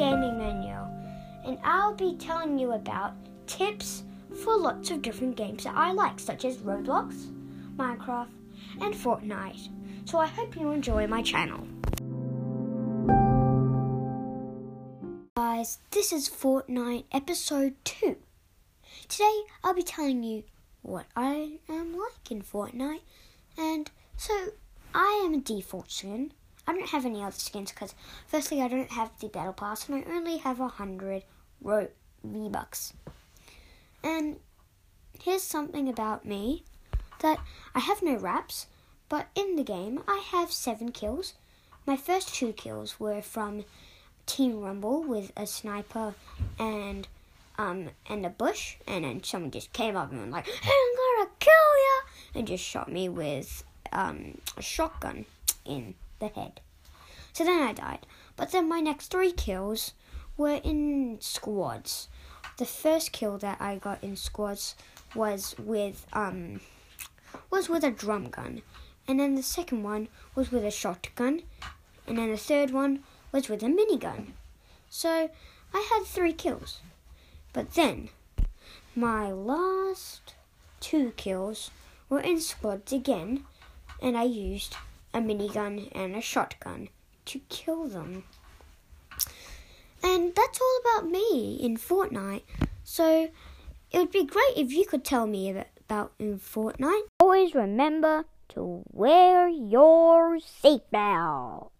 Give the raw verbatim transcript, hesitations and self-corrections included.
Gaming Manual, and I'll be telling you about tips for lots of different games that I like, such as Roblox, Minecraft, and Fortnite. So I hope you enjoy my channel. Guys, this is Fortnite episode two. Today I'll be telling you what I am like in Fortnite, and so I am a default skin. I don't have any other skins because firstly I don't have the battle pass and I only have a hundred V-Bucks. And here's something about me, that I have no wraps, but in the game I have seven kills. My first two kills were from Team Rumble with a sniper and um and a bush, and then someone just came up and was like, hey, I'm gonna kill ya, and just shot me with um a shotgun in the head. So then I died. But then my next three kills were in squads. The first kill that I got in squads was with um was with a drum gun, and then the second one was with a shotgun, and then the third one was with a minigun. So I had three kills. But then my last two kills were in squads again, and I used a minigun and a shotgun to kill them. And that's all about me in Fortnite. So it would be great if you could tell me about in Fortnite. Always remember to wear your seatbelt.